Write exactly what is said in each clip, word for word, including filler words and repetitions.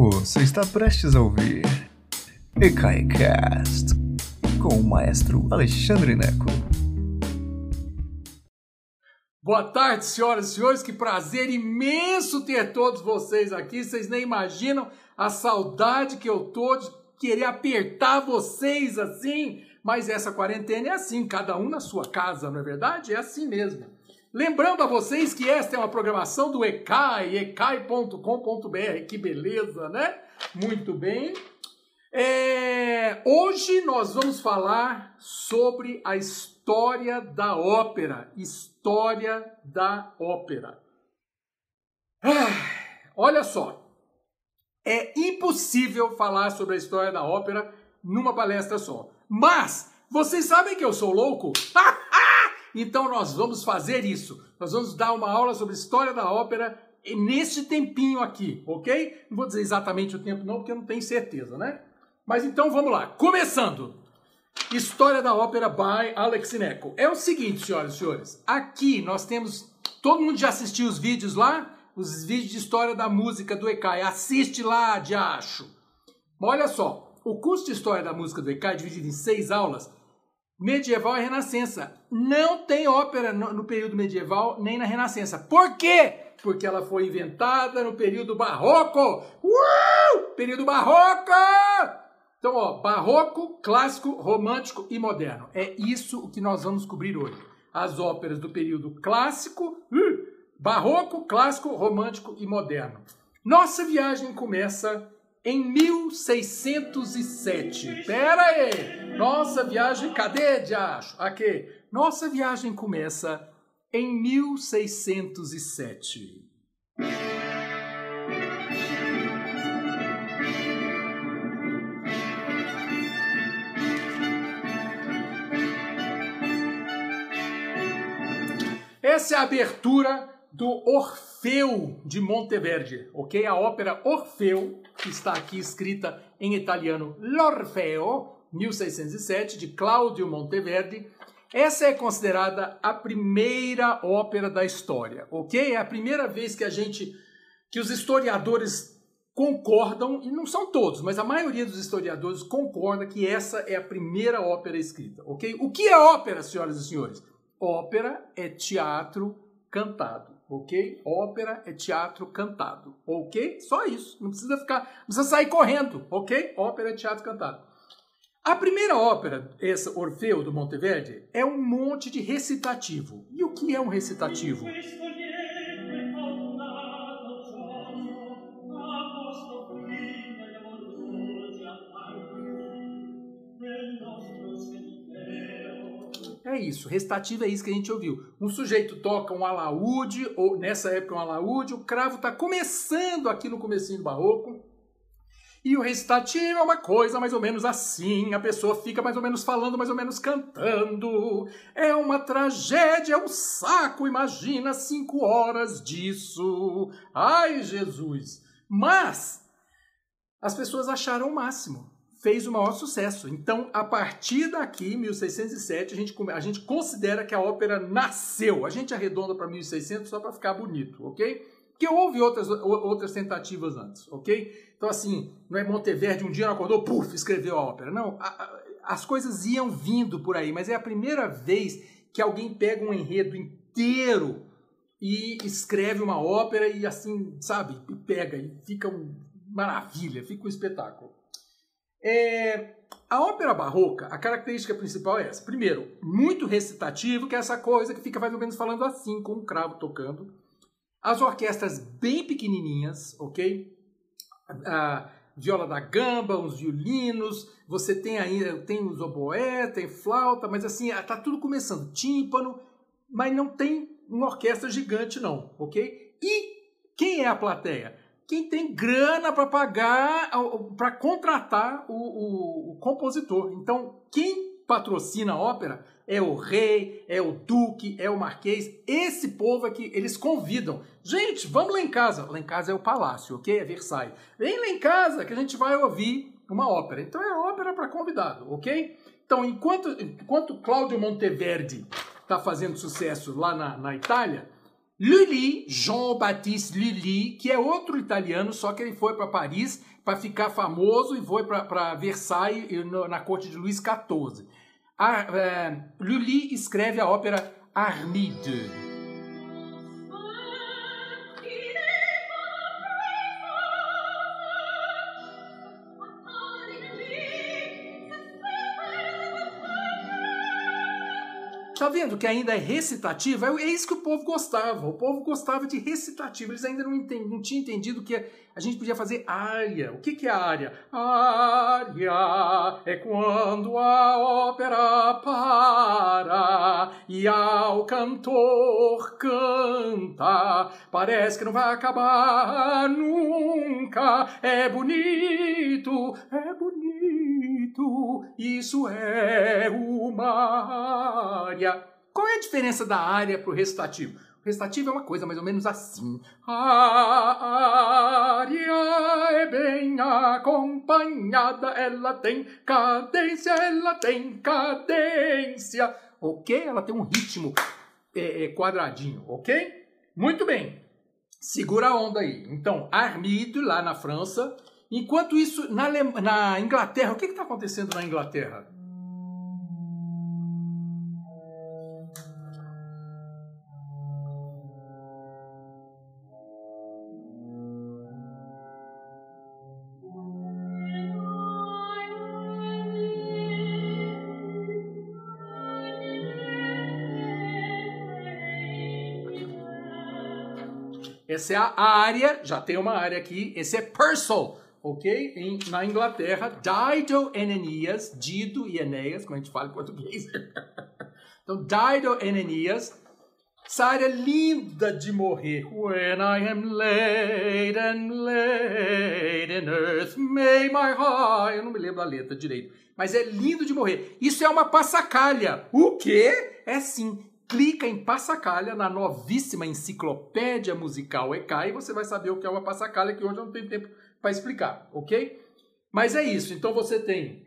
Você está prestes a ouvir E C A I Cast com o maestro Alexandre Neco. Boa tarde, senhoras e senhores, que prazer imenso ter todos vocês aqui. Vocês nem imaginam a saudade que eu tô de querer apertar vocês assim, mas essa quarentena é assim, cada um na sua casa, não é verdade? É assim mesmo. Lembrando a vocês que esta é uma programação do E C A I, e c a i ponto com ponto b r, que beleza, né? Muito bem. É... Hoje nós vamos falar sobre a história da ópera, história da ópera. Ah, olha só, é impossível falar sobre a história da ópera numa palestra só. Mas, vocês sabem que eu sou louco? Então nós vamos fazer isso. Nós vamos dar uma aula sobre história da ópera neste tempinho aqui, ok? Não vou dizer exatamente o tempo não, porque eu não tenho certeza, né? Mas então vamos lá. Começando. História da ópera by Alex Neco. É o seguinte, senhoras e senhores. Aqui nós temos... Todo mundo já assistiu os vídeos lá? Os vídeos de história da música do E C A I. Assiste lá, diacho. Olha só. O curso de história da música do E C A I, dividido em seis aulas... Medieval e Renascença. Não tem ópera no período medieval nem na Renascença. Por quê? Porque ela foi inventada no período barroco. Uh! Período barroco! Então, ó, barroco, clássico, romântico e moderno. É isso o que nós vamos cobrir hoje. As óperas do período clássico, uh, barroco, clássico, romântico e moderno. Nossa viagem começa... em mil seiscentos e sete. Pera aí! Nossa viagem... Cadê, diacho? Aqui. Nossa viagem começa em mil seiscentos e sete. Essa é a abertura do Orfeu de Monteverdi, ok? A ópera Orfeu, que está aqui escrita em italiano L'Orfeo, mil seiscentos e sete, de Cláudio Monteverdi. Essa é considerada a primeira ópera da história, ok? É a primeira vez que a gente, que os historiadores concordam, e não são todos, mas a maioria dos historiadores concorda que essa é a primeira ópera escrita, ok? O que é ópera, senhoras e senhores? Ópera é teatro cantado. Ok? Ópera é teatro cantado. Ok? Só isso. Não precisa ficar... Não precisa sair correndo. Ok? Ópera é teatro cantado. A primeira ópera, essa Orfeu do Monteverdi, é um monte de recitativo. E o que é um recitativo? É isso, recitativo é isso que a gente ouviu. Um sujeito toca um alaúde, ou nessa época um alaúde, o cravo está começando aqui no comecinho do barroco, e o recitativo é uma coisa mais ou menos assim, a pessoa fica mais ou menos falando, mais ou menos cantando. É uma tragédia, é um saco, imagina cinco horas disso. Ai, Jesus! Mas as pessoas acharam o máximo. Fez o maior sucesso. Então, a partir daqui, mil seiscentos e sete, a gente, a gente considera que a ópera nasceu. A gente arredonda para mil e seiscentos só para ficar bonito, ok? Porque houve outras, outras tentativas antes, ok? Então, assim, não é Monteverdi, um dia não acordou, puf, escreveu a ópera. Não, a, a, as coisas iam vindo por aí, mas é a primeira vez que alguém pega um enredo inteiro e escreve uma ópera e, assim, sabe, e pega, e fica uma maravilha, fica um espetáculo. É, a ópera barroca, a característica principal é essa. Primeiro, muito recitativo, que é essa coisa que fica mais ou menos falando assim, com um cravo tocando. As orquestras bem pequenininhas, ok? A viola da gamba, uns violinos, você tem ainda, tem os oboé, tem flauta, mas assim, tá tudo começando, tímpano, mas não tem uma orquestra gigante não, ok? E quem é a plateia? Quem tem grana para pagar, para contratar o, o, o compositor. Então, quem patrocina a ópera é o rei, é o duque, é o marquês. Esse povo aqui, eles convidam. Gente, vamos lá em casa. Lá em casa é o palácio, ok? É Versailles. Vem lá em casa que a gente vai ouvir uma ópera. Então, é ópera para convidado, ok? Então, enquanto, enquanto Cláudio Monteverdi está fazendo sucesso lá na, na Itália, Lully, Jean-Baptiste Lully, que é outro italiano, só que ele foi para Paris para ficar famoso e foi para Versailles na corte de Luís quatorze. A, é, Lully escreve a ópera Armide. Tá vendo que ainda é recitativa? É isso que o povo gostava. O povo gostava de recitativa. Eles ainda não, entend... não tinham entendido que a gente podia fazer área. O que, que é área? Área é quando a ópera para e ao cantor canta. Parece que não vai acabar nunca. É bonito, é bonito. Isso é uma... Qual é a diferença da área para o recitativo? O recitativo é uma coisa mais ou menos assim. A área é bem acompanhada, ela tem cadência, ela tem cadência. Ok? Ela tem um ritmo é, é, quadradinho, ok? Muito bem. Segura a onda aí. Então, Armide, lá na França. Enquanto isso, na, Ale... na Inglaterra, o que está acontecendo na Inglaterra? Essa é a área, já tem uma área aqui, esse é Purcell, ok? Em, na Inglaterra, Dido e Eneas, Dido e Eneas, como a gente fala em português. Então, Dido e Eneas, essa área linda de morrer. When I am laid and laid in earth, may my heart... Eu não me lembro a letra direito, mas é lindo de morrer. Isso é uma passacalha. O quê? É sim. Clica em passacalha na novíssima enciclopédia musical E C A I e você vai saber o que é uma passacalha, que hoje eu não tenho tempo para explicar, ok? Mas é isso, então você tem...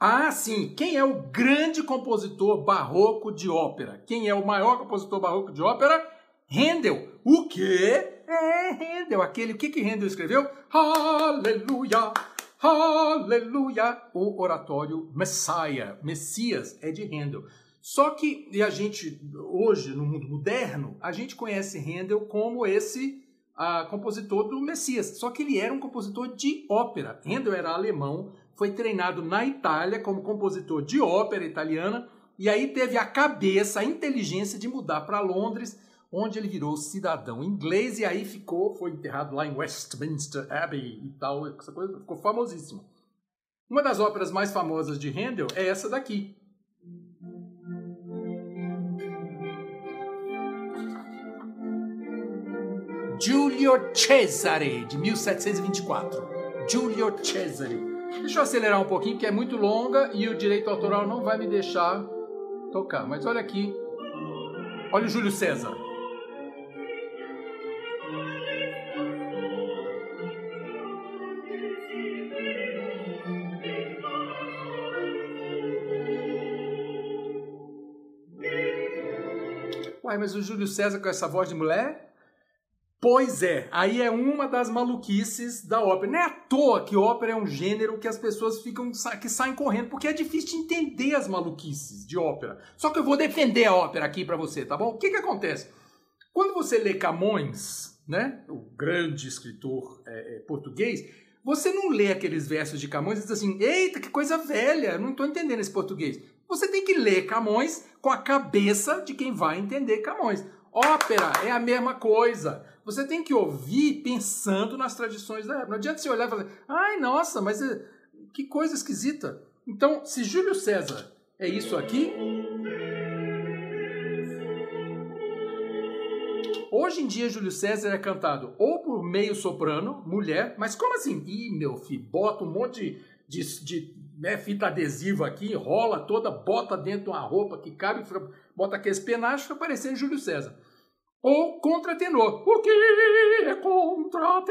Ah, sim, quem é o grande compositor barroco de ópera? Quem é o maior compositor barroco de ópera? Handel. O quê? É Handel, aquele... O que que Handel escreveu? Aleluia, aleluia, o oratório Messiah, Messias, é de Handel. Só que e a gente, hoje, no mundo moderno, a gente conhece Handel como esse a, compositor do Messias. Só que ele era um compositor de ópera. Handel era alemão, foi treinado na Itália como compositor de ópera italiana, e aí teve a cabeça, a inteligência de mudar para Londres, onde ele virou cidadão inglês, e aí ficou, foi enterrado lá em Westminster Abbey e tal, essa coisa ficou famosíssima. Uma das óperas mais famosas de Handel é essa daqui. Giulio Cesare, de mil setecentos e vinte e quatro. Giulio Cesare. Deixa eu acelerar um pouquinho, porque é muito longa e o direito autoral não vai me deixar tocar. Mas olha aqui. Olha o Júlio César. Uai, mas o Júlio César com essa voz de mulher... Pois é, aí é uma das maluquices da ópera. Não é à toa que ópera é um gênero que as pessoas ficam que saem correndo, porque é difícil de entender as maluquices de ópera. Só que eu vou defender a ópera aqui para você, tá bom? O que que acontece? Quando você lê Camões, né, o grande escritor é, é, português, você não lê aqueles versos de Camões e diz assim, eita, que coisa velha, não estou entendendo esse português. Você tem que ler Camões com a cabeça de quem vai entender Camões. Ópera é a mesma coisa. Você tem que ouvir pensando nas tradições da época. Não adianta você olhar e falar, ai, nossa, mas que coisa esquisita. Então, se Júlio César é isso aqui... Hoje em dia, Júlio César é cantado ou por meio soprano, mulher, mas como assim? Ih, meu filho, bota um monte de, de, de né, fita adesiva aqui, enrola toda, bota dentro de uma roupa que cabe, bota aqueles penachos, fica parecendo Júlio César. Ou contratenor. O que é contratenor?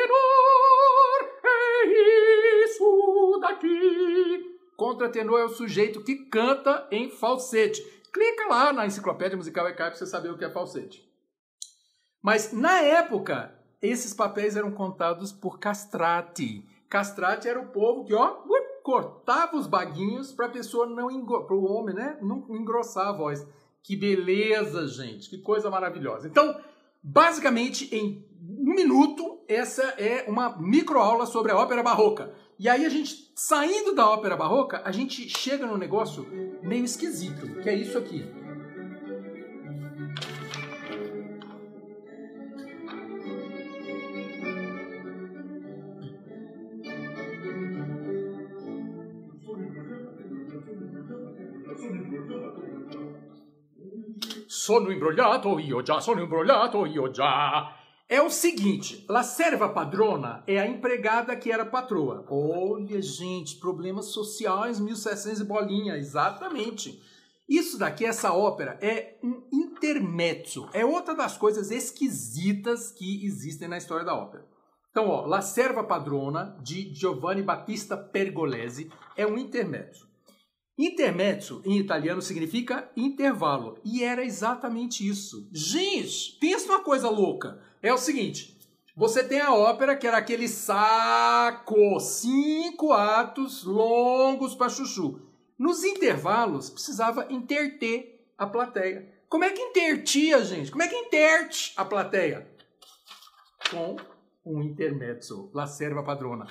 É isso daqui. Contratenor é o sujeito que canta em falsete. Clica lá na enciclopédia musical E C A I para você saber o que é falsete. Mas, na época, esses papéis eram contados por castrati. Castrati era o povo que, ó, cortava os baguinhos para a pessoa não engro... para o homem, né, não engrossar a voz. Que beleza, gente! Que coisa maravilhosa! Então, basicamente, em um minuto, essa é uma microaula sobre a ópera barroca. E aí a gente, saindo da ópera barroca, a gente chega num negócio meio esquisito, que é isso aqui. Sono embrulhado, io já, sono embrulhado, io já. É o seguinte, La Serva Padrona é a empregada que era patroa. Olha, gente, problemas sociais, mil e setecentos e bolinha, exatamente. Isso daqui, essa ópera, é um intermezzo. É outra das coisas esquisitas que existem na história da ópera. Então, ó, La Serva Padrona, de Giovanni Battista Pergolesi, é um intermezzo. Intermezzo, em italiano, significa intervalo. E era exatamente isso. Gente, pensa numa coisa louca. É o seguinte, você tem a ópera, que era aquele saco, cinco atos longos para chuchu. Nos intervalos, precisava interter a plateia. Como é que intertia, gente? Como é que interte a plateia? Com um intermezzo, La Serva Padrona.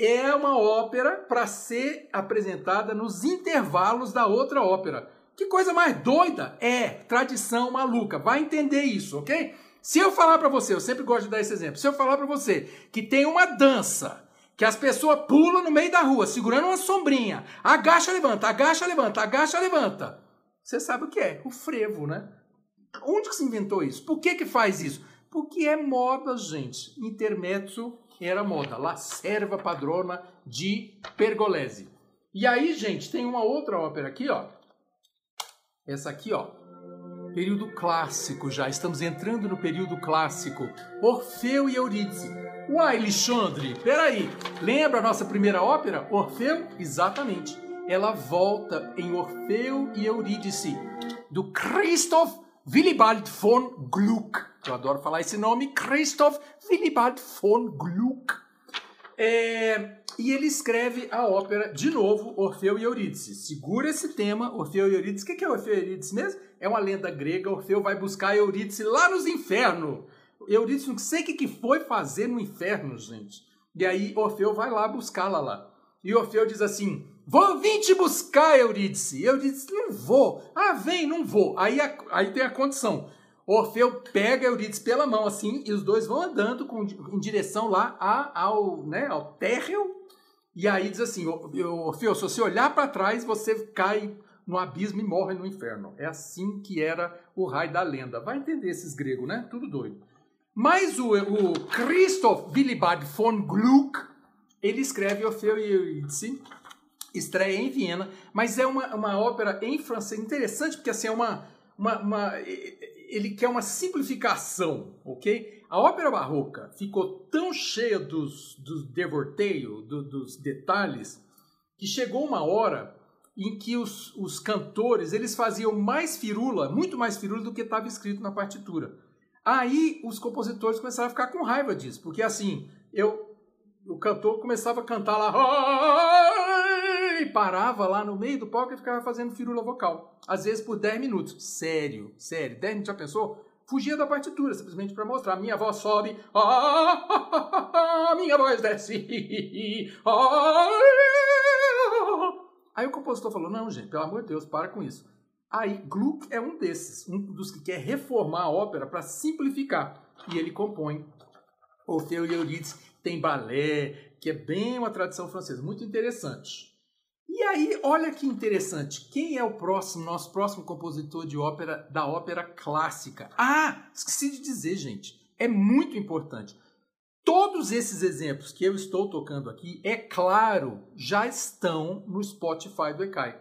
É uma ópera para ser apresentada nos intervalos da outra ópera. Que coisa mais doida! É, tradição maluca. Vai entender isso, ok? Se eu falar para você, eu sempre gosto de dar esse exemplo, se eu falar para você que tem uma dança, que as pessoas pulam no meio da rua, segurando uma sombrinha, agacha, levanta, agacha, levanta, agacha, levanta. Você sabe o que é? O frevo, né? Onde que se inventou isso? Por que que faz isso? Porque é moda, gente. Intermezzo era moda, La Serva Padrona de Pergolesi. E aí, gente, tem uma outra ópera aqui, ó. Essa aqui, ó. Período clássico já. Estamos entrando no período clássico. Orfeu e Eurídice. Uai, Alexandre, peraí. Lembra a nossa primeira ópera? Orfeu? Exatamente. Ela volta em Orfeu e Eurídice, do Christoph Willibald von Gluck. Eu adoro falar esse nome, Christoph Willibald von Gluck. É, e ele escreve a ópera, de novo, Orfeu e Eurídice. Segura esse tema, Orfeu e Eurídice. O que é Orfeu e Eurídice mesmo? É uma lenda grega, Orfeu vai buscar Eurídice lá nos infernos. Eurídice não sei o que foi fazer no inferno, gente. E aí Orfeu vai lá buscá-la lá. E Orfeu diz assim, vou vir te buscar, Eurídice. Eurídice, não vou. Ah, vem, não vou. Aí, a, aí tem a condição. Orfeu pega Eurídice pela mão, assim, e os dois vão andando com, em direção lá a, ao, né, ao térreo. E aí diz assim, Orfeu, se você olhar para trás, você cai no abismo e morre no inferno. É assim que era o raio da lenda. Vai entender esses gregos, né? Tudo doido. Mas o, o Christoph Willibald von Gluck, ele escreve Orfeu e Eurídice, estreia em Viena, mas é uma, uma ópera em francês. Interessante, porque assim, é uma... uma, uma ele quer uma simplificação, ok? A ópera barroca ficou tão cheia dos, dos devorteios, do, dos detalhes, que chegou uma hora em que os, os cantores, eles faziam mais firula, muito mais firula do que estava escrito na partitura. Aí os compositores começaram a ficar com raiva disso, porque assim, eu, o cantor começava a cantar lá, e parava lá no meio do palco e ficava fazendo firula vocal. Às vezes por dez minutos. Sério, sério. dez minutos, já pensou? Fugia da partitura, simplesmente para mostrar. Minha voz sobe. Minha voz desce. Aí o compositor falou, não, gente, pelo amor de Deus, para com isso. Aí Gluck é um desses, um dos que quer reformar a ópera para simplificar. E ele compõe Orfeu e Eurídice, tem balé, que é bem uma tradição francesa. Muito interessante. E aí, olha que interessante, quem é o próximo, nosso próximo compositor de ópera, da ópera clássica? Ah, esqueci de dizer, gente, é muito importante. Todos esses exemplos que eu estou tocando aqui, é claro, já estão no Spotify do E C A I.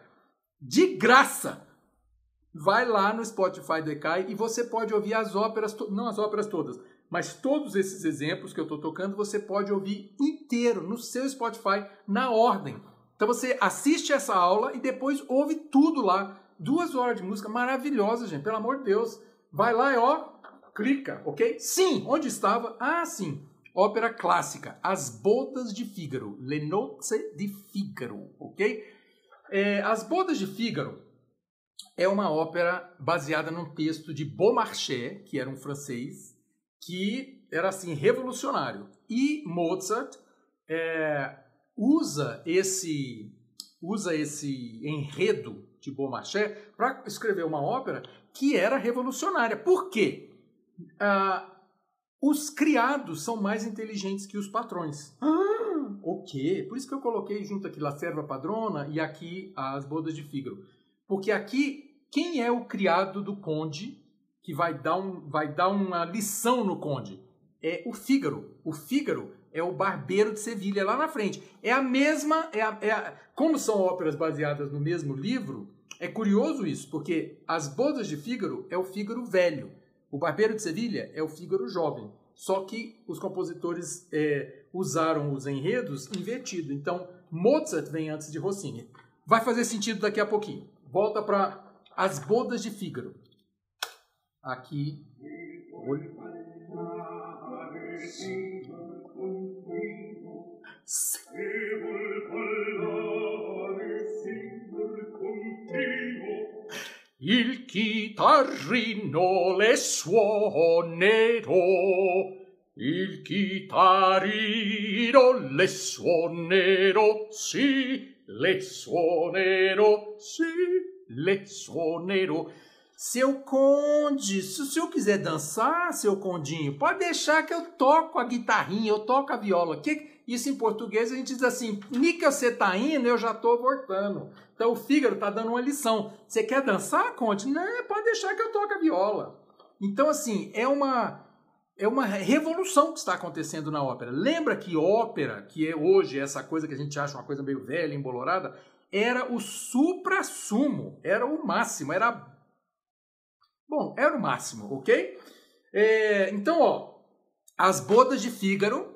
De graça! Vai lá no Spotify do E C A I e você pode ouvir as óperas, não as óperas todas, mas todos esses exemplos que eu estou tocando, você pode ouvir inteiro no seu Spotify, na ordem. Então você assiste essa aula e depois ouve tudo lá. Duas horas de música maravilhosa, gente. Pelo amor de Deus. Vai lá e ó, clica, ok? Sim! Onde estava? Ah, sim! Ópera clássica, As Bodas de Fígaro, Le Nozze di Figaro, ok? É, As Bodas de Fígaro é uma ópera baseada num texto de Beaumarchais, que era um francês, que era, assim, revolucionário. E Mozart é, usa, esse, usa esse enredo de Beaumarchais para escrever uma ópera que era revolucionária. Por quê? Ah, os criados são mais inteligentes que os patrões. Ah, o quê? Por isso que eu coloquei junto aqui La Serva Padrona e aqui As Bodas de Fígaro. Porque aqui, quem é o criado do conde que vai dar, um, vai dar uma lição no conde? É o Fígaro. O Fígaro é o Barbeiro de Sevilha, lá na frente. É a mesma... É a, é a, como são óperas baseadas no mesmo livro, é curioso isso, porque As Bodas de Fígaro é o Fígaro velho. O Barbeiro de Sevilha é o Fígaro jovem, só que os compositores é, usaram os enredos invertido. Então, Mozart vem antes de Rossini. Vai fazer sentido daqui a pouquinho. Volta para As Bodas de Fígaro. Aqui. Il chitarrino le suonerò, il chitarrino le suonerò, sì, le suonerò, sì, le suonerò. Seu conde, se o senhor quiser dançar, seu condinho, pode deixar que eu toco a guitarrinha, eu toco a viola. Que, isso em português a gente diz assim, nica você tá indo, eu já tô voltando. Então o Fígaro tá dando uma lição. Você quer dançar, conde? Não, pode deixar que eu toco a viola. Então assim, é uma, é uma revolução que está acontecendo na ópera. Lembra que ópera, que é hoje essa coisa que a gente acha uma coisa meio velha, embolorada, era o supra-sumo, era o máximo, era a Bom, era o máximo, ok? É, então, ó, As Bodas de Fígaro.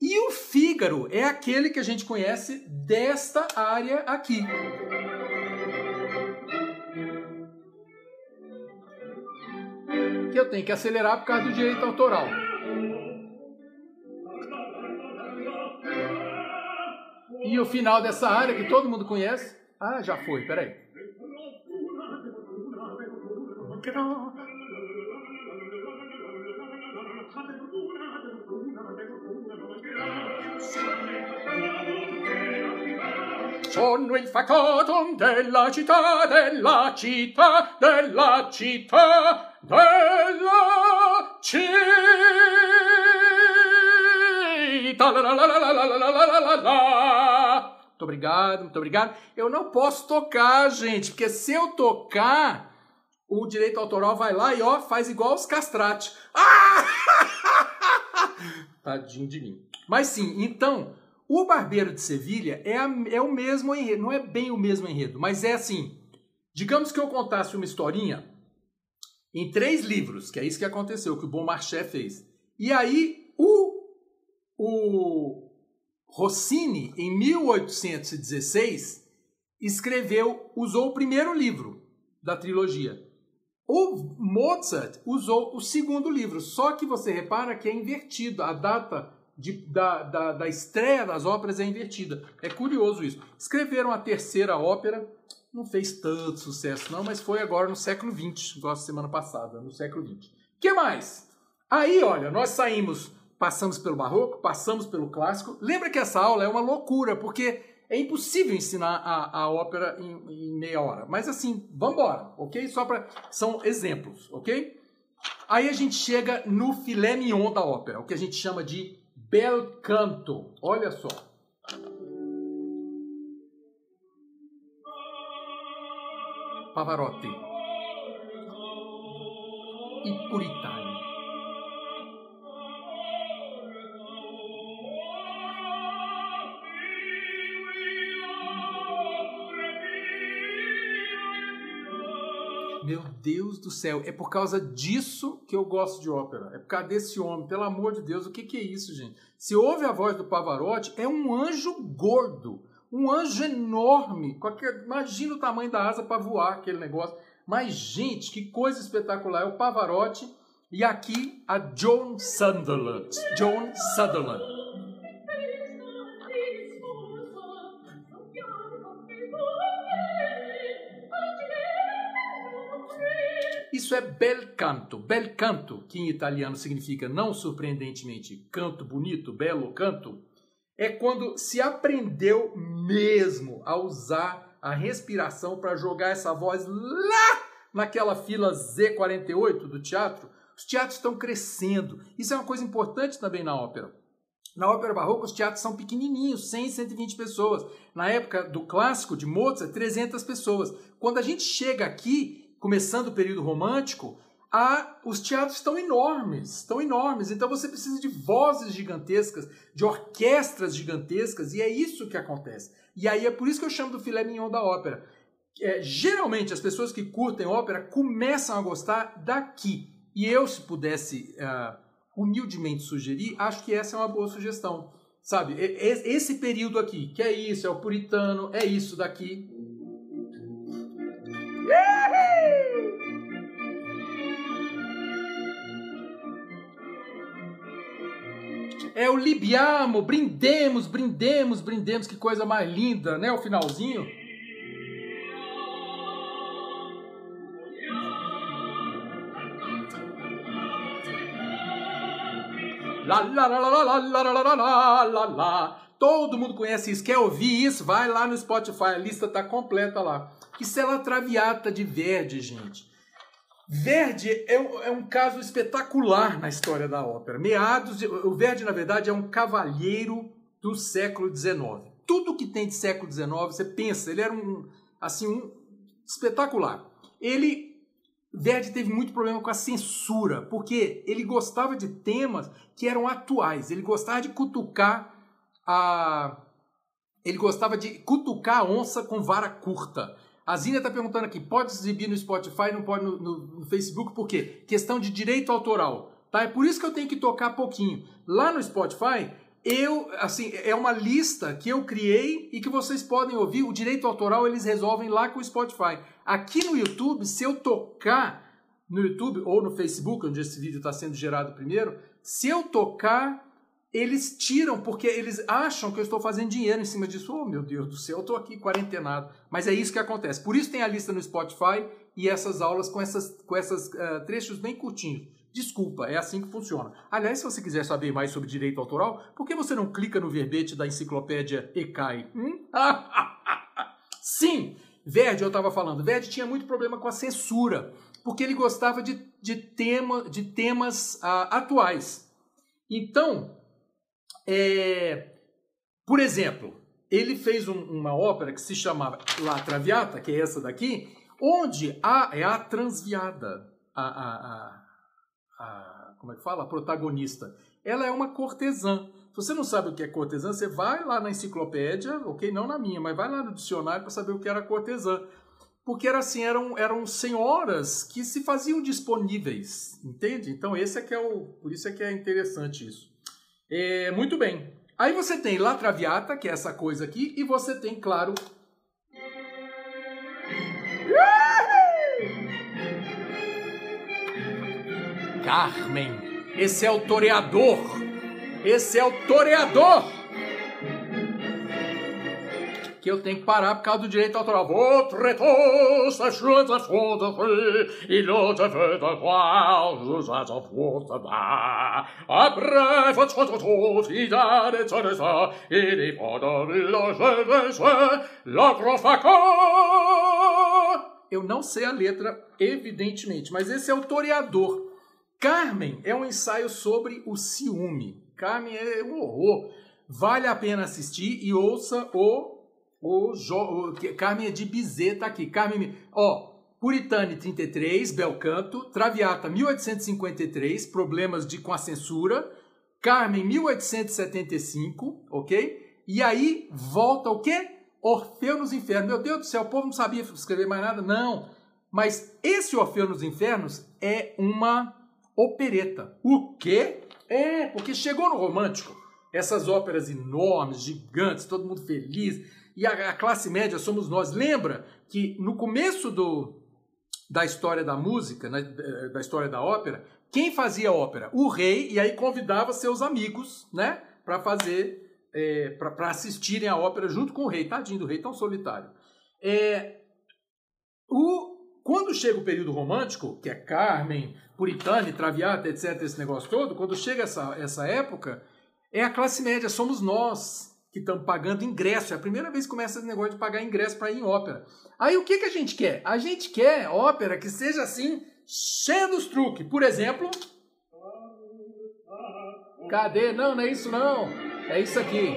E o Fígaro é aquele que a gente conhece desta área aqui. Que eu tenho que acelerar por causa do direito autoral. E o final dessa área que todo mundo conhece. Ah, já foi, peraí. Sono il facotum della città, della città, della città, della città, la la la la la la la la la. Muito obrigado, muito obrigado. Eu não posso tocar, gente, porque se eu tocar, o direito autoral vai lá e, ó, faz igual os castrati. Ah! Tadinho de mim. Mas sim, então, o Barbeiro de Sevilha é, a, é o mesmo enredo. Não é bem o mesmo enredo, mas é assim. Digamos que eu contasse uma historinha em três livros, que é isso que aconteceu, que o Beaumarchais fez. E aí, o, o Rossini, em mil oitocentos e dezesseis, escreveu, usou o primeiro livro da trilogia. O Mozart usou o segundo livro, só que você repara que é invertido, a data de, da, da, da estreia das óperas é invertida. É curioso isso. Escreveram a terceira ópera, não fez tanto sucesso não, mas foi agora no século vinte, igual a semana passada, no século vinte. O que mais? Aí, olha, nós saímos, passamos pelo barroco, passamos pelo clássico. Lembra que essa aula é uma loucura, porque é impossível ensinar a, a ópera em, em meia hora. Mas assim, vamos embora, ok? Só para... São exemplos, ok? Aí a gente chega no filé mignon da ópera, o que a gente chama de bel canto. Olha só. Pavarotti. I Puritani. Meu Deus do céu, é por causa disso que eu gosto de ópera. É por causa desse homem, pelo amor de Deus, o que, que é isso, gente? Se ouve a voz do Pavarotti, é um anjo gordo, um anjo enorme. Qualquer... Imagina o tamanho da asa para voar aquele negócio. Mas, gente, que coisa espetacular. É o Pavarotti E aqui a Joan Sutherland. Joan Sutherland. Isso é bel canto. Bel canto, que em italiano significa, não surpreendentemente, canto bonito, belo canto, é quando se aprendeu mesmo a usar a respiração para jogar essa voz lá naquela fila Z quarenta e oito do teatro. Os teatros estão crescendo. Isso é uma coisa importante também na ópera. Na ópera barroca, os teatros são pequenininhos, cem, cento e vinte pessoas. Na época do clássico, de Mozart, trezentas pessoas. Quando a gente chega aqui, começando o período romântico, a, os teatros estão enormes, estão enormes. Então você precisa de vozes gigantescas, de orquestras gigantescas, e é isso que acontece. E aí é por isso que eu chamo do filé mignon da ópera. É, geralmente, as pessoas que curtem ópera começam a gostar daqui. E eu, se pudesse uh, humildemente sugerir, acho que essa é uma boa sugestão. Sabe, esse período aqui, que é isso, é o puritano, é isso daqui. É o libiamo, brindemos, brindemos, brindemos, que coisa mais linda, né? O finalzinho. Lá, lá, lá, lá, lá, lá, lá, lá, lá, lá. Todo mundo conhece isso. Quer ouvir isso? Vai lá no Spotify. A lista tá completa lá. Isso é La Traviata de Verdi, gente. Verdi é um, é um caso espetacular na história da ópera. Meados de, o Verdi, na verdade, é um cavalheiro do século dezenove. Tudo que tem de século dezenove, você pensa, ele era um, assim, um espetacular. Ele... Verdi teve muito problema com a censura, porque ele gostava de temas que eram atuais. Ele gostava de cutucar a... Ele gostava de cutucar a onça com vara curta. A Zina está perguntando aqui, pode exibir no Spotify, não pode no, no, no Facebook, por quê? Questão de direito autoral, tá? É por isso que eu tenho que tocar pouquinho. Lá no Spotify, eu, assim, é uma lista que eu criei e que vocês podem ouvir. O direito autoral eles resolvem lá com o Spotify. Aqui no YouTube, se eu tocar no YouTube ou no Facebook, onde esse vídeo está sendo gerado primeiro, se eu tocar, eles tiram, porque eles acham que eu estou fazendo dinheiro em cima disso. Oh, meu Deus do céu, eu estou aqui quarentenado. Mas é isso que acontece. Por isso tem a lista no Spotify e essas aulas com essas, com essas uh, trechos bem curtinhos. Desculpa, é assim que funciona. Aliás, se você quiser saber mais sobre direito autoral, por que você não clica no verbete da enciclopédia E C A I? Hum? Sim! Verdi, eu estava falando, Verdi tinha muito problema com a censura, porque ele gostava de, de, tema, de temas uh, atuais. Então, é, por exemplo, ele fez um, uma ópera que se chamava La Traviata, que é essa daqui, onde a, é a transviada, a, a, a, a, como é que fala? A protagonista. Ela é uma cortesã. Se você não sabe o que é cortesã, você vai lá na enciclopédia, ok? Não na minha, mas vai lá no dicionário para saber o que era cortesã. Porque era assim, eram, eram senhoras que se faziam disponíveis, entende? Então, esse é que é o, por isso é que é interessante isso. É, muito bem. Aí você tem La Traviata, que é essa coisa aqui, e você tem, claro... Carmen, esse é o toreador. Esse é o toreador! Que eu tenho que parar por causa do direito autoral. Eu não sei a letra, evidentemente, mas esse é o toreador. Carmen é um ensaio sobre o ciúme. Carmen é um horror. Vale a pena assistir e ouça o... o, jo, o Carmen é de Bizet, tá aqui. Carmen, ó, Puritani trinta e três, bel canto. Traviata mil oitocentos e cinquenta e três, problemas de, com a censura. Carmen mil oitocentos e setenta e cinco, ok? E aí volta o quê? Orfeu nos Infernos. Meu Deus do céu, o povo não sabia escrever mais nada? Não. Mas esse Orfeu nos Infernos é uma... opereta. O quê? É, porque chegou no romântico. Essas óperas enormes, gigantes, todo mundo feliz. E a, a classe média somos nós. Lembra que no começo do, da história da música, né, da história da ópera, Quem fazia a ópera? O rei, e aí convidava seus amigos, né, para fazer, é, para assistirem a ópera junto com o rei. Tadinho do rei, tão solitário. É, o, quando chega o período romântico, que é Carmen, Puritani, Traviata, etcétera, esse negócio todo, quando chega essa, essa época, é a classe média, somos nós que estamos pagando ingresso. É a primeira vez que começa esse negócio de pagar ingresso para ir em ópera. Aí o que, que a gente quer? A gente quer ópera que seja assim, cheia dos truques. Por exemplo... Cadê? Não, não é isso não. É isso aqui.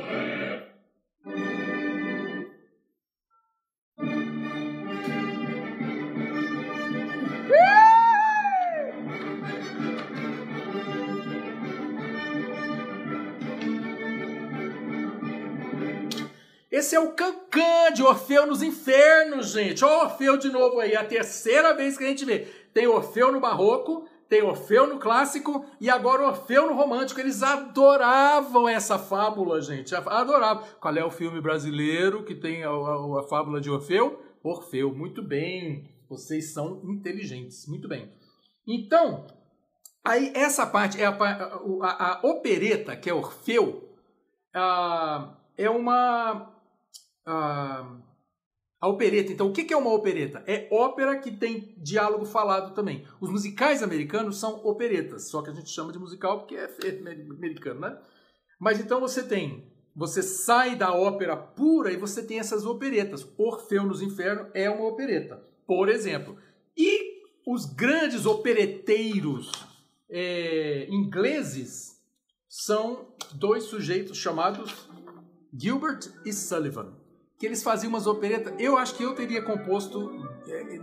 Esse é o Cancã de Orfeu nos Infernos, gente. Olha o Orfeu de novo aí, a terceira vez que a gente vê. Tem Orfeu no Barroco, tem Orfeu no Clássico e agora Orfeu no Romântico. Eles adoravam essa fábula, gente, adoravam. Qual é o filme brasileiro que tem a, a, a fábula de Orfeu? Orfeu, muito bem. Vocês são inteligentes, muito bem. Então, aí essa parte, é a, a, a opereta, que é Orfeu, a, é uma... Uh, a opereta. Então, o que é uma opereta? É ópera que tem diálogo falado também. Os musicais americanos são operetas, só que a gente chama de musical porque é americano, né? Mas então você tem, você sai da ópera pura e você tem essas operetas. Orfeu nos Infernos é uma opereta, por exemplo. E os grandes opereteiros é, ingleses são dois sujeitos chamados Gilbert e Sullivan, que eles faziam umas operetas. Eu acho que eu teria composto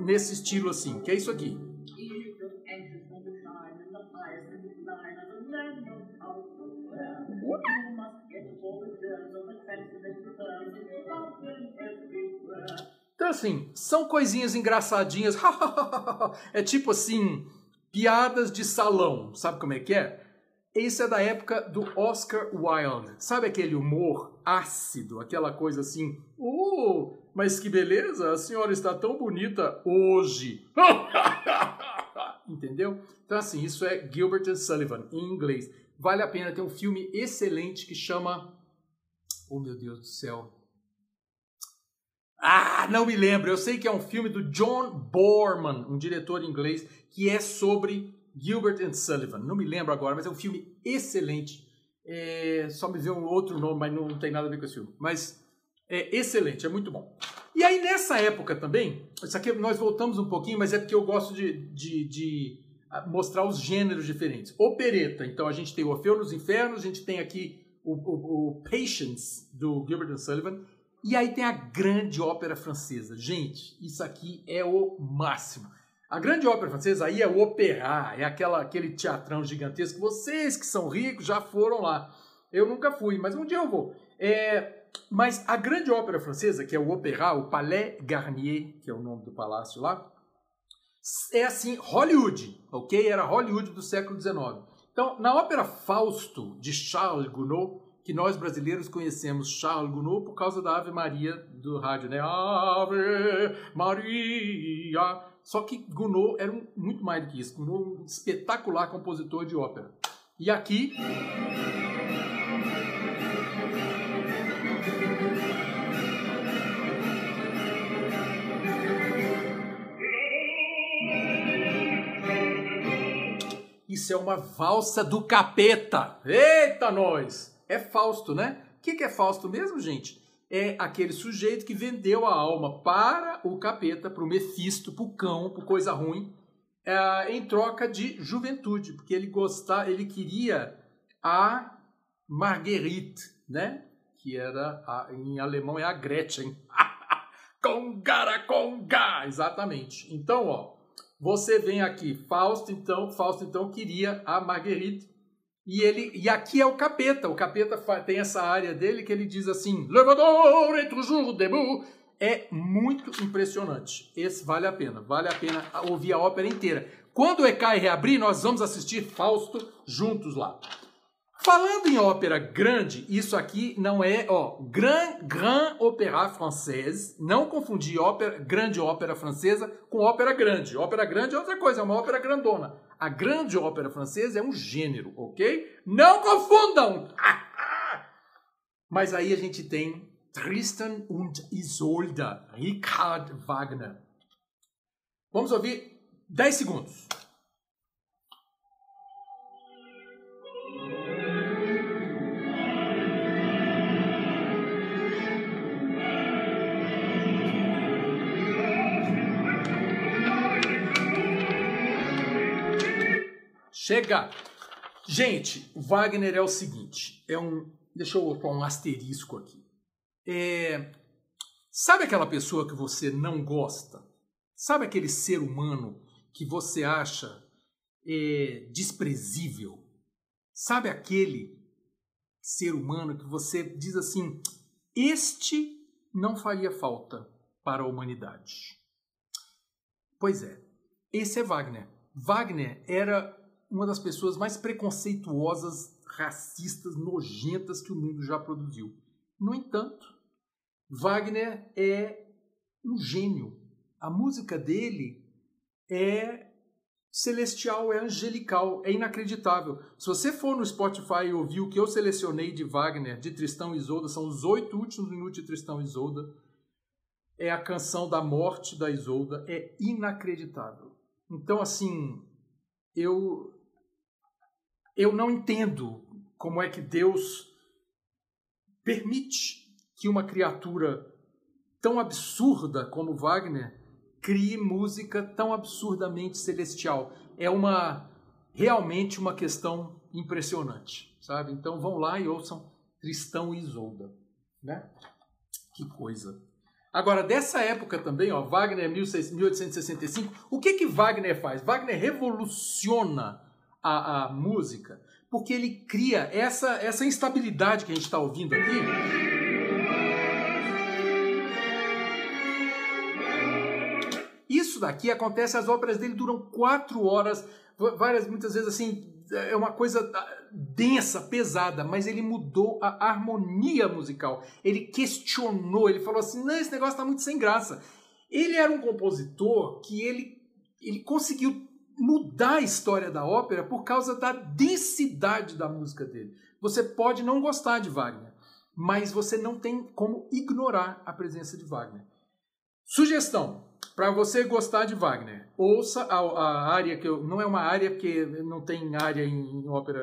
nesse estilo assim, que é isso aqui. Então assim, são coisinhas engraçadinhas. É tipo assim, piadas de salão, sabe como é que é? Isso é da época do Oscar Wilde. Sabe aquele humor ácido? Aquela coisa assim... Oh, mas que beleza! A senhora está tão bonita hoje! Entendeu? Então, assim, isso é Gilbert and Sullivan, em inglês. Vale a pena. Tem um filme excelente que chama... Oh, meu Deus do céu! Ah, não me lembro! Eu sei que é um filme do John Borman, um diretor inglês, que é sobre... Gilbert and Sullivan, não me lembro agora, mas é um filme excelente. É, só me veio um outro nome, mas não, não tem nada a ver com esse filme. Mas é excelente, é muito bom. E aí nessa época também, isso aqui nós voltamos um pouquinho, mas é porque eu gosto de, de, de mostrar os gêneros diferentes. Opereta, então a gente tem o Orfeu nos Infernos, a gente tem aqui o, o, o Patience, do Gilbert and Sullivan, e aí tem a grande ópera francesa. Gente, isso aqui é o máximo. A grande ópera francesa aí é o opéra, é aquela, aquele teatrão gigantesco. Vocês que são ricos já foram lá. Eu nunca fui, mas um dia eu vou. É, mas a grande ópera francesa, que é o opéra, o Palais Garnier, que é o nome do palácio lá, é assim, Hollywood, ok? Era Hollywood do século dezenove. Então, na ópera Fausto, de Charles Gounod, que nós brasileiros conhecemos Charles Gounod por causa da Ave Maria do rádio, né? Ave Maria... Só que Gounod era um, muito mais do que isso. Gounod era um espetacular compositor de ópera. E aqui... Isso é uma valsa do capeta. Eita, nós! É Fausto, né? O que, que é Fausto mesmo, gente? É aquele sujeito que vendeu a alma para o capeta, para o Mefisto, para o cão, para coisa ruim, é, em troca de juventude, porque ele gostava, ele queria a Marguerite, né? Que era, a, em alemão é a Gretchen. Congara, conga! Exatamente. Então, ó, você vem aqui, Fausto, então, Fausto, então, queria a Marguerite. E, ele, e aqui é o capeta. O capeta tem essa área dele que ele diz assim... É muito impressionante. Esse vale a pena. Vale a pena ouvir a ópera inteira. Quando o E C A I reabrir, nós vamos assistir Fausto juntos lá. Falando em ópera grande, isso aqui não é... ó, Grand, grand Opéra Française. Não confundir ópera, grande ópera francesa com ópera grande. Ópera grande é outra coisa, é uma ópera grandona. A grande ópera francesa é um gênero, ok? Não confundam! Mas aí a gente tem Tristan und Isolde, Richard Wagner. Vamos ouvir dez segundos. Chega! Gente, o Wagner é o seguinte, é um... Deixa eu colocar um asterisco aqui. É, sabe aquela pessoa que você não gosta? Sabe aquele ser humano que você acha é, desprezível? Sabe aquele ser humano que você diz assim, este não faria falta para a humanidade? Pois é, esse é Wagner. Wagner era uma das pessoas mais preconceituosas, racistas, nojentas que o mundo já produziu. No entanto, Wagner é um gênio. A música dele é celestial, é angelical, é inacreditável. Se você for no Spotify e ouvir o que eu selecionei de Wagner, de Tristão e Isolda, são os oito últimos minutos de Tristão e Isolda, é a canção da morte da Isolda, é inacreditável. Então, assim, eu... Eu não entendo como é que Deus permite que uma criatura tão absurda como Wagner crie música tão absurdamente celestial. É uma realmente uma questão impressionante, sabe? Então vão lá e ouçam Tristão e Isolda, né? Que coisa. Agora, dessa época também, ó, Wagner mil oitocentos e sessenta e cinco, o que que Wagner faz? Wagner revoluciona A, a música, porque ele cria essa, essa instabilidade que a gente está ouvindo aqui. Isso daqui acontece, as óperas dele duram quatro horas, várias, muitas vezes assim, é uma coisa densa, pesada, mas ele mudou a harmonia musical, ele questionou, ele falou assim, não, esse negócio está muito sem graça. Ele era um compositor que ele, ele conseguiu mudar a história da ópera por causa da densidade da música dele. Você pode não gostar de Wagner, mas você não tem como ignorar a presença de Wagner. Sugestão, para você gostar de Wagner, ouça a, a área que eu... Não é uma área, porque não tem área em ópera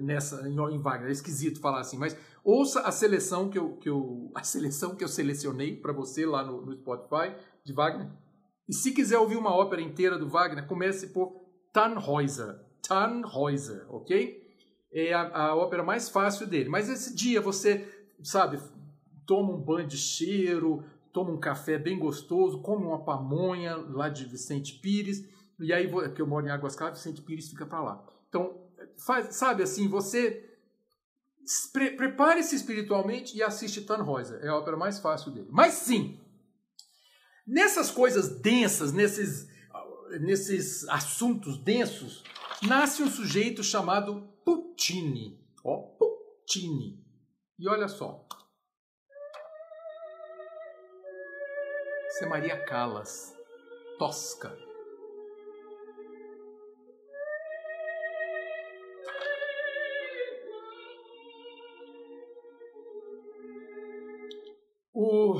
nessa, em, em Wagner, é esquisito falar assim, mas ouça a seleção que eu, que eu, a seleção que eu selecionei para você lá no, no Spotify de Wagner. E se quiser ouvir uma ópera inteira do Wagner, comece por Tannhäuser. Tannhäuser, ok? É a, a ópera mais fácil dele. Mas esse dia você, sabe, toma um banho de cheiro, toma um café bem gostoso, come uma pamonha lá de Vicente Pires, e aí, porque eu moro em Águas Claras, Vicente Pires fica para lá. Então, faz, sabe assim, você pre prepare-se espiritualmente e assiste Tannhäuser. É a ópera mais fácil dele. Mas sim! Nessas coisas densas, nesses, nesses assuntos densos, nasce um sujeito chamado Puccini. Ó, Puccini. E olha só. Isso é Maria Callas, Tosca. O...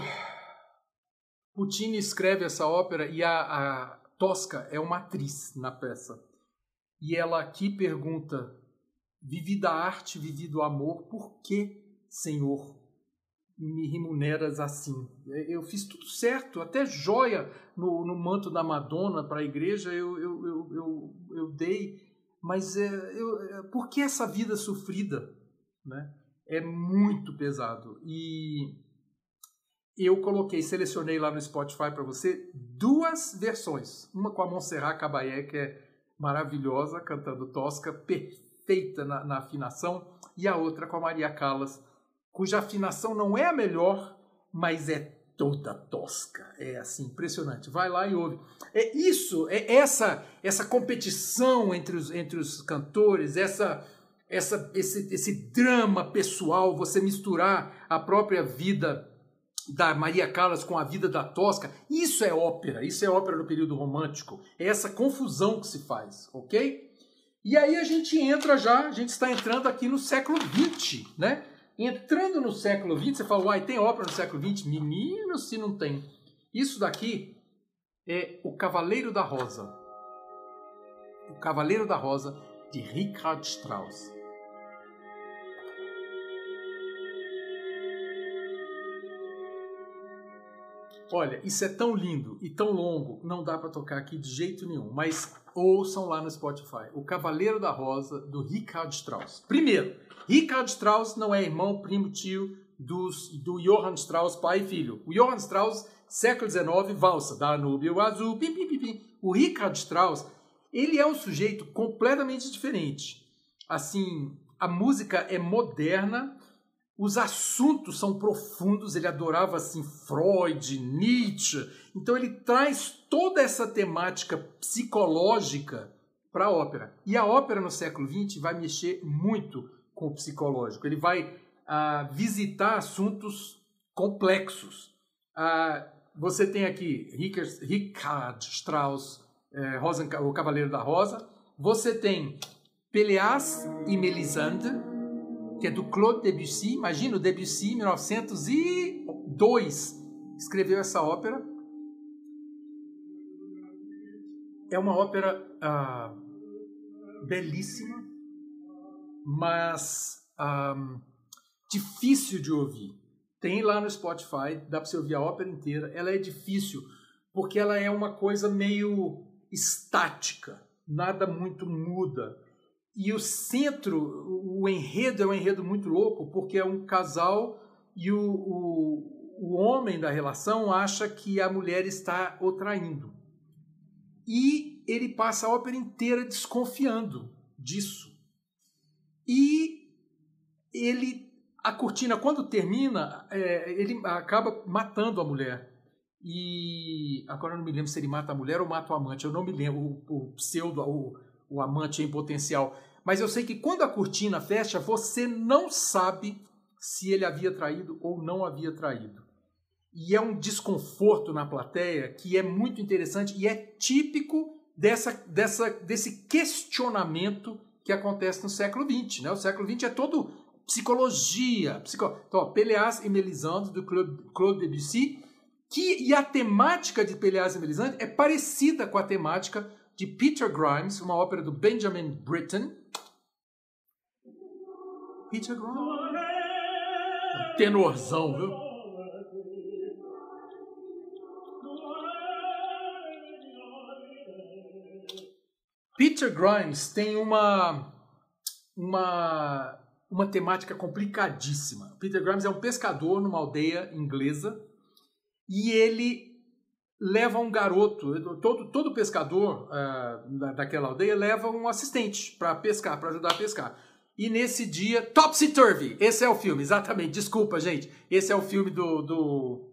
Puccini escreve essa ópera e a, a Tosca é uma atriz na peça. E ela aqui pergunta, vivida a arte, vivido o amor, por que, Senhor, me remuneras assim? Eu fiz tudo certo, até joia no, no manto da Madonna para a igreja eu, eu, eu, eu, eu dei, mas é, eu, por que essa vida sofrida? Né? É muito pesado. E... eu coloquei, selecionei lá no Spotify para você duas versões. Uma com a Montserrat Caballé, que é maravilhosa, cantando Tosca, perfeita na, na afinação. E a outra com a Maria Callas, cuja afinação não é a melhor, mas é toda tosca. É assim, impressionante. Vai lá e ouve. É isso, é essa, essa competição entre os, entre os cantores, essa... essa esse, esse drama pessoal, você misturar a própria vida da Maria Callas com a vida da Tosca, isso é ópera, isso é ópera no período romântico, é essa confusão que se faz, ok? E aí a gente entra já, a gente está entrando aqui no século vinte, né? Entrando no século vinte, você fala, uai, tem ópera no século vinte? Menino, se não tem. Isso daqui é O Cavaleiro da Rosa. O Cavaleiro da Rosa, de Richard Strauss. Olha, isso é tão lindo e tão longo, não dá para tocar aqui de jeito nenhum, mas ouçam lá no Spotify. O Cavaleiro da Rosa, do Richard Strauss. Primeiro, Richard Strauss não é irmão, primo, tio dos, do Johann Strauss, pai e filho. O Johann Strauss, século dezenove, valsa, Danúbio Azul, pim, pim, pim, pim. O Richard Strauss, ele é um sujeito completamente diferente. Assim, a música é moderna, os assuntos são profundos, ele adorava assim Freud, Nietzsche, então ele traz toda essa temática psicológica para a ópera. E a ópera no século vinte vai mexer muito com o psicológico, ele vai ah, visitar assuntos complexos. Ah, você tem aqui Richard, Richard Strauss, eh, Rosa, O Cavaleiro da Rosa, você tem Pelléas e Mélisande, que é do Claude Debussy. Imagina, o Debussy, em mil novecentos e dois, escreveu essa ópera. É uma ópera ah, belíssima, mas ah, difícil de ouvir. Tem lá no Spotify, dá para você ouvir a ópera inteira. Ela é difícil, porque ela é uma coisa meio estática, nada muito muda. E o centro, o enredo é um enredo muito louco, porque é um casal e o, o, o homem da relação acha que a mulher está o traindo. E ele passa a ópera inteira desconfiando disso. E ele, a cortina, quando termina, é, ele acaba matando a mulher. E agora eu não me lembro se ele mata a mulher ou mata o amante, eu não me lembro, o, o pseudo... O, o amante em potencial. Mas eu sei que quando a cortina fecha, você não sabe se ele havia traído ou não havia traído. E é um desconforto na plateia que é muito interessante e é típico dessa, dessa, desse questionamento que acontece no século vinte. Né? O século vinte é todo psicologia. Psico... Então, Pelléas e Mélisande, do Claude Debussy, que, e a temática de Pelléas e Mélisande é parecida com a temática de Peter Grimes, uma ópera do Benjamin Britten. Peter Grimes. Um tenorzão, viu? Peter Grimes tem uma, uma, uma temática complicadíssima. Peter Grimes é um pescador numa aldeia inglesa e ele leva um garoto, todo, todo pescador uh, da, daquela aldeia leva um assistente para pescar, para ajudar a pescar. E nesse dia, Topsy-Turvy, esse é o filme, exatamente, desculpa, gente, esse é o filme do, do,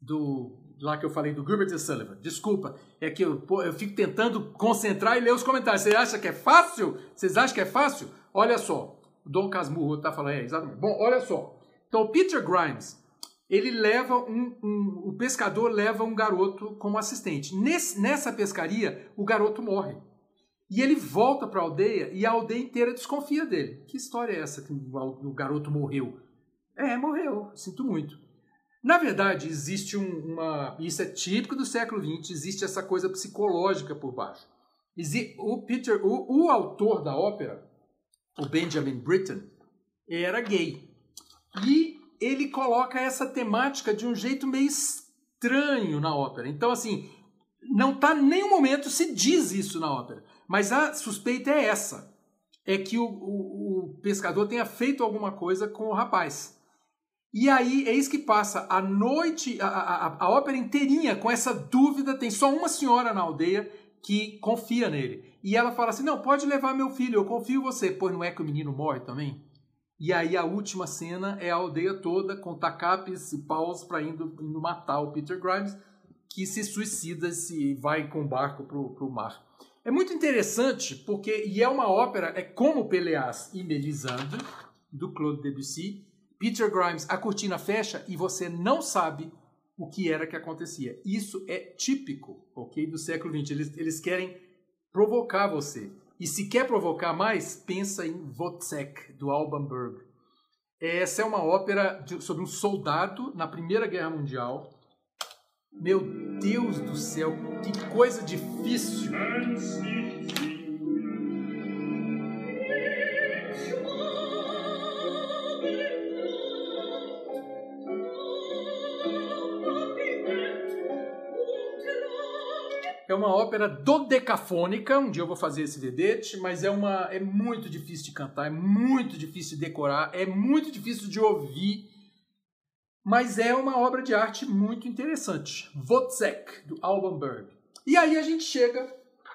do lá que eu falei, do Gilbert and Sullivan, desculpa, é que eu, eu fico tentando concentrar e ler os comentários. Vocês acham que é fácil? Vocês acham que é fácil? Olha só, o Dom Casmurro tá falando, é, exatamente. Bom, olha só, então Peter Grimes, ele leva um, um, o pescador leva um garoto como assistente. Nesse, nessa pescaria, o garoto morre. E ele volta para a aldeia e a aldeia inteira desconfia dele. Que história é essa que o, o garoto morreu? É, morreu. Sinto muito. Na verdade, existe um, uma... Isso é típico do século vinte. Existe essa coisa psicológica por baixo. Exi, o, Peter, o, o autor da ópera, o Benjamin Britten, era gay. E ele coloca essa temática de um jeito meio estranho na ópera. Então, assim, não está em nenhum momento se diz isso na ópera. Mas a suspeita é essa. É que o, o, o pescador tenha feito alguma coisa com o rapaz. E aí, eis que passa a noite, a, a, a ópera inteirinha com essa dúvida. Tem só uma senhora na aldeia que confia nele. E ela fala assim, não, pode levar meu filho, eu confio em você. Pois não é que o menino morre também? E aí a última cena é a aldeia toda com tacapes e paus para indo, indo matar o Peter Grimes, que se suicida e vai com o barco para o mar. É muito interessante, porque e é uma ópera, é como Pelléas e Mélisande, do Claude Debussy. Peter Grimes, a cortina fecha e você não sabe o que era que acontecia. Isso é típico, ok, do século vinte. Eles, eles querem provocar você. E se quer provocar mais, pensa em Wozzek, do Alban Berg. Essa é uma ópera de, sobre um soldado na Primeira Guerra Mundial. Meu Deus do céu, que coisa difícil! É uma ópera dodecafônica, um dia eu vou fazer esse vedete, mas é, uma, é muito difícil de cantar, é muito difícil de decorar, é muito difícil de ouvir, mas é uma obra de arte muito interessante. Wozzek, do Alban Berg. E aí a gente chega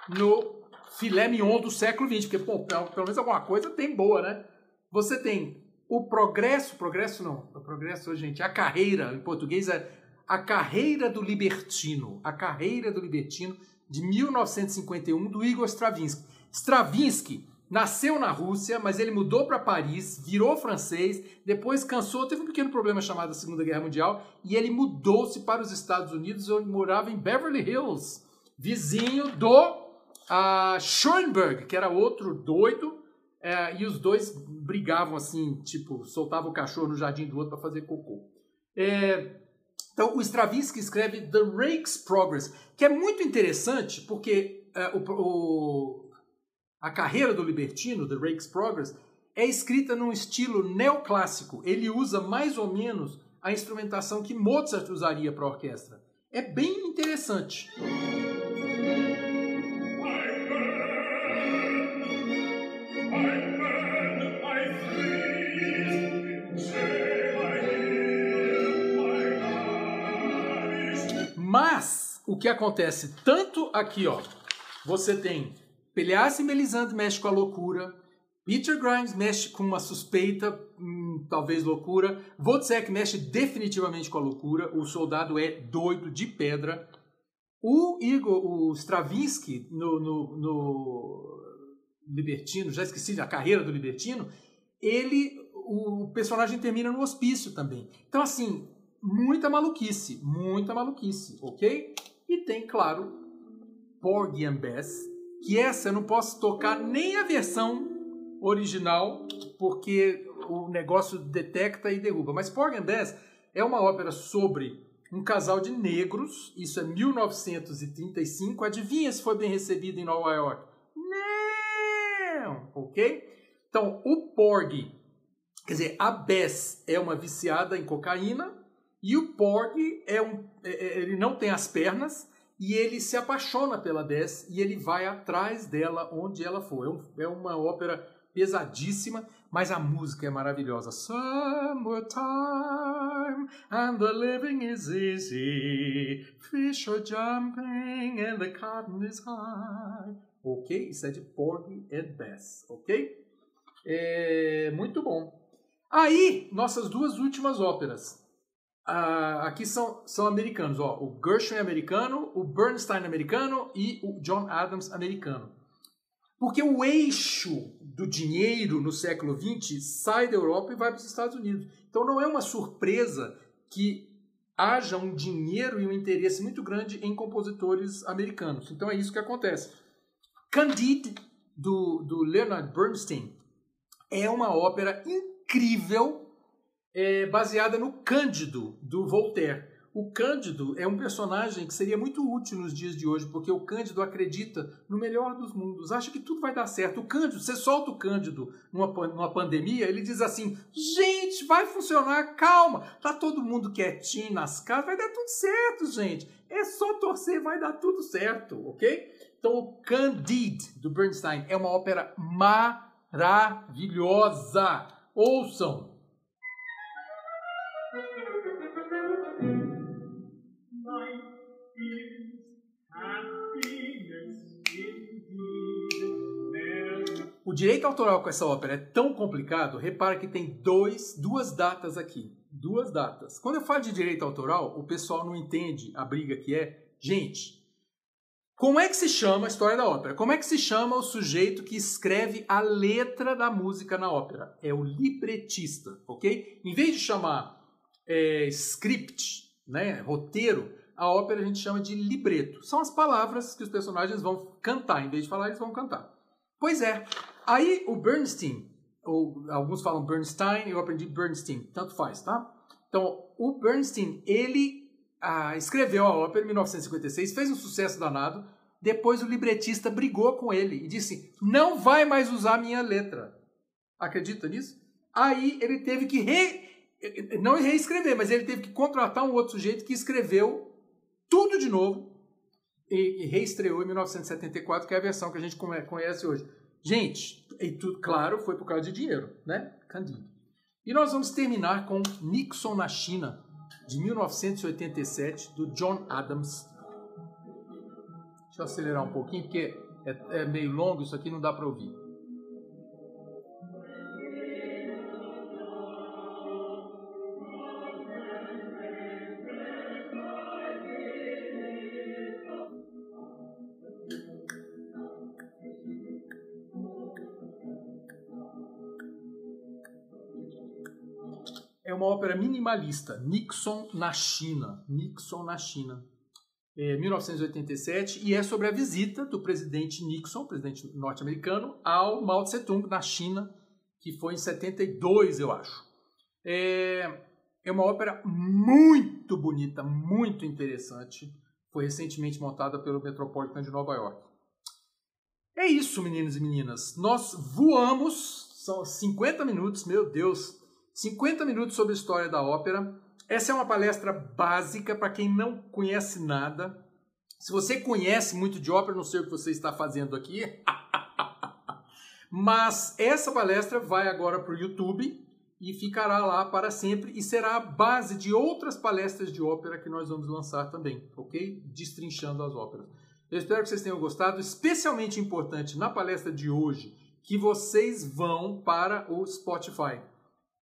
no filé mignon do século vinte, porque pô, pelo menos alguma coisa tem boa, né? Você tem o progresso, progresso não, o progresso, gente, a carreira, em português é A Carreira do Libertino, A Carreira do Libertino, de mil novecentos e cinquenta e um, do Igor Stravinsky. Stravinsky nasceu na Rússia, mas ele mudou para Paris, virou francês, depois cansou, teve um pequeno problema chamado Segunda Guerra Mundial, e ele mudou-se para os Estados Unidos, onde morava em Beverly Hills, vizinho do uh, Schoenberg, que era outro doido, uh, e os dois brigavam assim, tipo, soltavam o cachorro no jardim do outro para fazer cocô. É... Então, o Stravinsky escreve The Rake's Progress, que é muito interessante, porque uh, o, o, a carreira do libertino, The Rake's Progress, é escrita num estilo neoclássico. Ele usa mais ou menos a instrumentação que Mozart usaria para a orquestra. É bem interessante. Mas o que acontece tanto aqui, ó, você tem Pelléas et Mélisande mexe com a loucura, Peter Grimes mexe com uma suspeita, hum, talvez loucura, Wozzek mexe definitivamente com a loucura, o soldado é doido de pedra, o Igor, o Stravinsky no, no, no Libertino, já esqueci a carreira do Libertino, ele, o personagem termina no hospício também. Então, assim, muita maluquice, muita maluquice, ok? E tem, claro, Porgy and Bess, que essa eu não posso tocar nem a versão original, porque o negócio detecta e derruba. Mas Porgy and Bess é uma ópera sobre um casal de negros, isso é mil novecentos e trinta e cinco, adivinha se foi bem recebido em Nova York? Não, ok? Então, o Porgy, quer dizer, a Bess é uma viciada em cocaína, e o Porgy, é um, ele não tem as pernas, e ele se apaixona pela Bess, e ele vai atrás dela onde ela for. É, um, é uma ópera pesadíssima, mas a música é maravilhosa. Summertime, and the living is easy. Fish are jumping, and the cotton is high. Ok? Isso é de Porgy and Bess, ok? É muito bom. Aí, nossas duas últimas óperas. Uh, aqui são, são americanos, ó, o Gershwin americano, o Bernstein americano e o John Adams americano. Porque o eixo do dinheiro no século vinte sai da Europa e vai para os Estados Unidos. Então não é uma surpresa que haja um dinheiro e um interesse muito grande em compositores americanos. Então é isso que acontece. Candide, do, do Leonard Bernstein, é uma ópera incrível, é baseada no Cândido, do Voltaire. O Cândido é um personagem que seria muito útil nos dias de hoje, porque o Cândido acredita no melhor dos mundos, acha que tudo vai dar certo. O Cândido, você solta o Cândido numa, numa pandemia, ele diz assim, gente, vai funcionar, calma, tá todo mundo quietinho nas casas, vai dar tudo certo, gente. É só torcer, vai dar tudo certo, ok? Então, o Candide, do Bernstein, é uma ópera maravilhosa. Ouçam! O direito autoral com essa ópera é tão complicado, repara que tem dois, duas datas aqui. Duas datas. Quando eu falo de direito autoral, o pessoal não entende a briga que é. Gente, como é que se chama a história da ópera? Como é que se chama o sujeito que escreve a letra da música na ópera? É o libretista, ok? Em vez de chamar é, script, né, roteiro, a ópera a gente chama de libreto. São as palavras que os personagens vão cantar. Em vez de falar, eles vão cantar. Pois é. Aí o Bernstein, ou alguns falam Bernstein, eu aprendi Bernstein, tanto faz, tá? Então, o Bernstein, ele ah, escreveu a ópera em mil novecentos e cinquenta e seis, fez um sucesso danado, depois o libretista brigou com ele e disse, não vai mais usar minha letra. Acredita nisso? Aí ele teve que, re... não reescrever, mas ele teve que contratar um outro sujeito que escreveu tudo de novo e reestreou em mil novecentos e setenta e quatro, que é a versão que a gente conhece hoje. Gente, e tudo, claro, foi por causa de dinheiro, né? Candide. E nós vamos terminar com Nixon na China, de mil novecentos e oitenta e sete, do John Adams. Deixa eu acelerar um pouquinho, porque é, é meio longo, isso aqui não dá para ouvir. Uma ópera minimalista, Nixon na China, Nixon na China, é, mil novecentos e oitenta e sete, e é sobre a visita do presidente Nixon, presidente norte-americano, ao Mao Tse-tung na China, que foi em setenta e dois, eu acho. É, é uma ópera muito bonita, muito interessante, foi recentemente montada pelo Metropolitan de Nova York. É isso, meninos e meninas, nós voamos, são cinquenta minutos, meu Deus, cinquenta minutos sobre a história da ópera. Essa é uma palestra básica para quem não conhece nada. Se você conhece muito de ópera, não sei o que você está fazendo aqui. Mas essa palestra vai agora para o YouTube e ficará lá para sempre e será a base de outras palestras de ópera que nós vamos lançar também, ok? Destrinchando as óperas. Eu espero que vocês tenham gostado. Especialmente importante na palestra de hoje que vocês vão para o Spotify,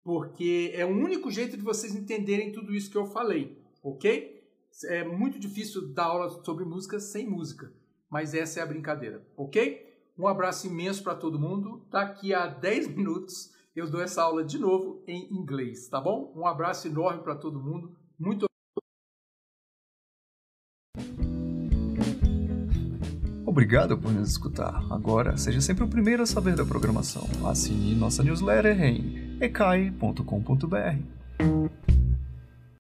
porque é o único jeito de vocês entenderem tudo isso que eu falei, ok? É muito difícil dar aula sobre música sem música, mas essa é a brincadeira, ok? Um abraço imenso para todo mundo. Daqui a dez minutos eu dou essa aula de novo em inglês, tá bom? Um abraço enorme para todo mundo. Muito obrigado por nos escutar. Agora, seja sempre o primeiro a saber da programação. Assine nossa newsletter em e c a i ponto com ponto b r.